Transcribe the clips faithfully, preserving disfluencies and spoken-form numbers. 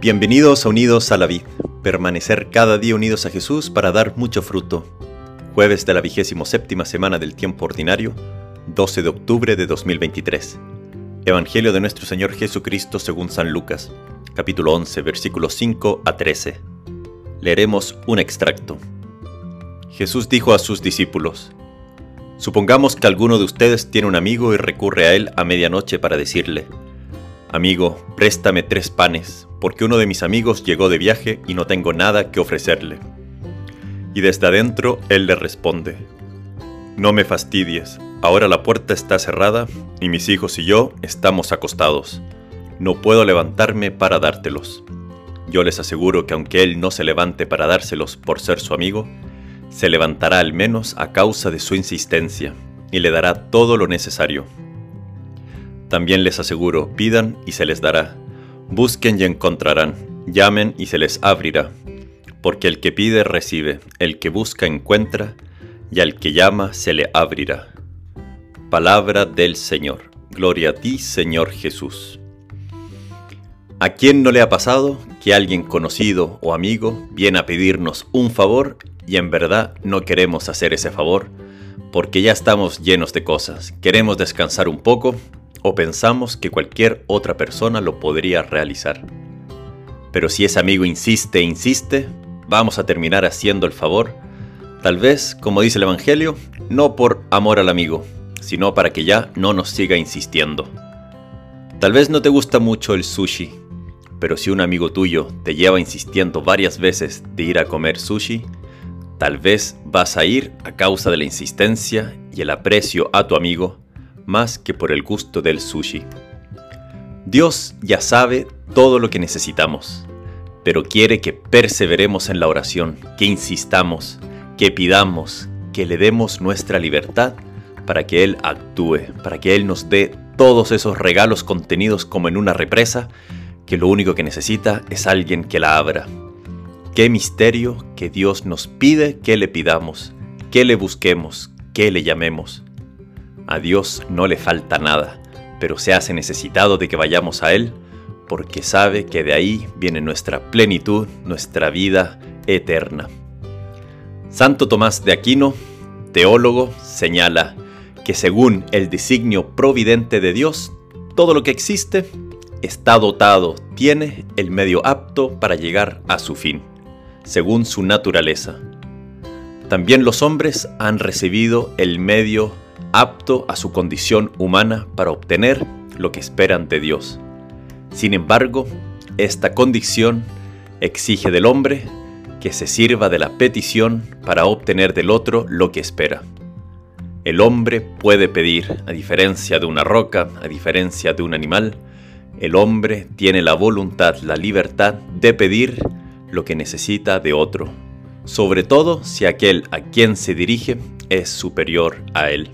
Bienvenidos a Unidos a la Vid, permanecer cada día unidos a Jesús para dar mucho fruto. Jueves de la vigésimo séptima semana del tiempo ordinario, doce de octubre de dos mil veintitrés. Evangelio de nuestro Señor Jesucristo según San Lucas, capítulo once, versículos cinco a trece. Leeremos un extracto. Jesús dijo a sus discípulos: supongamos que alguno de ustedes tiene un amigo y recurre a él a medianoche para decirle: amigo, préstame tres panes, porque uno de mis amigos llegó de viaje y no tengo nada que ofrecerle. Y desde adentro él le responde: no me fastidies, ahora la puerta está cerrada y mis hijos y yo estamos acostados. No puedo levantarme para dártelos. Yo les aseguro que aunque él no se levante para dárselos por ser su amigo, se levantará al menos a causa de su insistencia y le dará todo lo necesario. También les aseguro, pidan y se les dará. Busquen y encontrarán, llamen y se les abrirá, porque el que pide recibe, el que busca encuentra, y al que llama se le abrirá. Palabra del Señor. Gloria a ti, Señor Jesús. ¿A quién no le ha pasado que alguien conocido o amigo viene a pedirnos un favor y en verdad no queremos hacer ese favor, porque ya estamos llenos de cosas, queremos descansar un poco o pensamos que cualquier otra persona lo podría realizar? Pero si ese amigo insiste e insiste, vamos a terminar haciendo el favor, tal vez, como dice el Evangelio, no por amor al amigo, sino para que ya no nos siga insistiendo. Tal vez no te gusta mucho el sushi, pero si un amigo tuyo te lleva insistiendo varias veces de ir a comer sushi, tal vez vas a ir a causa de la insistencia y el aprecio a tu amigo, más que por el gusto del sushi. Dios ya sabe todo lo que necesitamos, pero quiere que perseveremos en la oración, que insistamos, que pidamos, que le demos nuestra libertad para que Él actúe, para que Él nos dé todos esos regalos contenidos como en una represa, que lo único que necesita es alguien que la abra. Qué misterio que Dios nos pide que le pidamos, que le busquemos, que le llamemos. A Dios no le falta nada, pero se hace necesitado de que vayamos a Él, porque sabe que de ahí viene nuestra plenitud, nuestra vida eterna. Santo Tomás de Aquino, teólogo, señala que según el designio providente de Dios, todo lo que existe está dotado, tiene el medio apto para llegar a su fin, según su naturaleza. También los hombres han recibido el medio apto a su condición humana para obtener lo que esperan de Dios. Sin embargo, esta condición exige del hombre que se sirva de la petición para obtener del otro lo que espera. El hombre puede pedir, a diferencia de una roca, a diferencia de un animal, el hombre tiene la voluntad, la libertad de pedir lo que necesita de otro, sobre todo si aquel a quien se dirige es superior a él.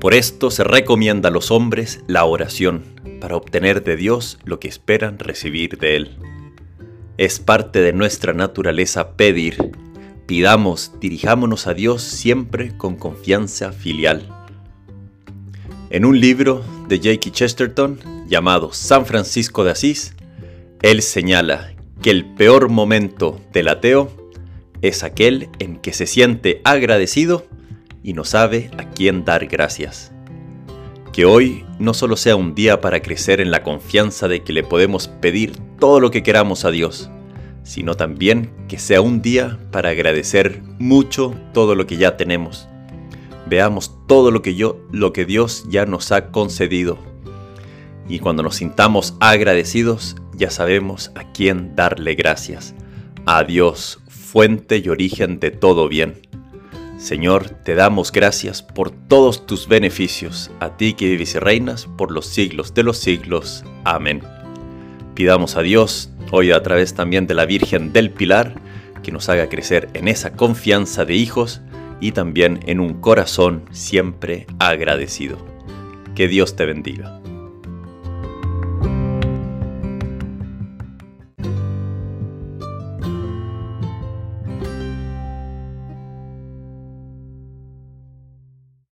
Por esto se recomienda a los hombres la oración, para obtener de Dios lo que esperan recibir de Él. Es parte de nuestra naturaleza pedir. Pidamos, dirijámonos a Dios siempre con confianza filial. En un libro de J K Chesterton, llamado San Francisco de Asís, él señala que el peor momento del ateo es aquel en que se siente agradecido y no sabe a quién dar gracias. Que hoy no solo sea un día para crecer en la confianza de que le podemos pedir todo lo que queramos a Dios, sino también que sea un día para agradecer mucho todo lo que ya tenemos. Veamos todo lo que, yo, lo que Dios ya nos ha concedido. Y cuando nos sintamos agradecidos, ya sabemos a quién darle gracias. A Dios, fuente y origen de todo bien. Señor, te damos gracias por todos tus beneficios, a ti que vives y reinas por los siglos de los siglos. Amén. Pidamos a Dios, hoy a través también de la Virgen del Pilar, que nos haga crecer en esa confianza de hijos y también en un corazón siempre agradecido. Que Dios te bendiga.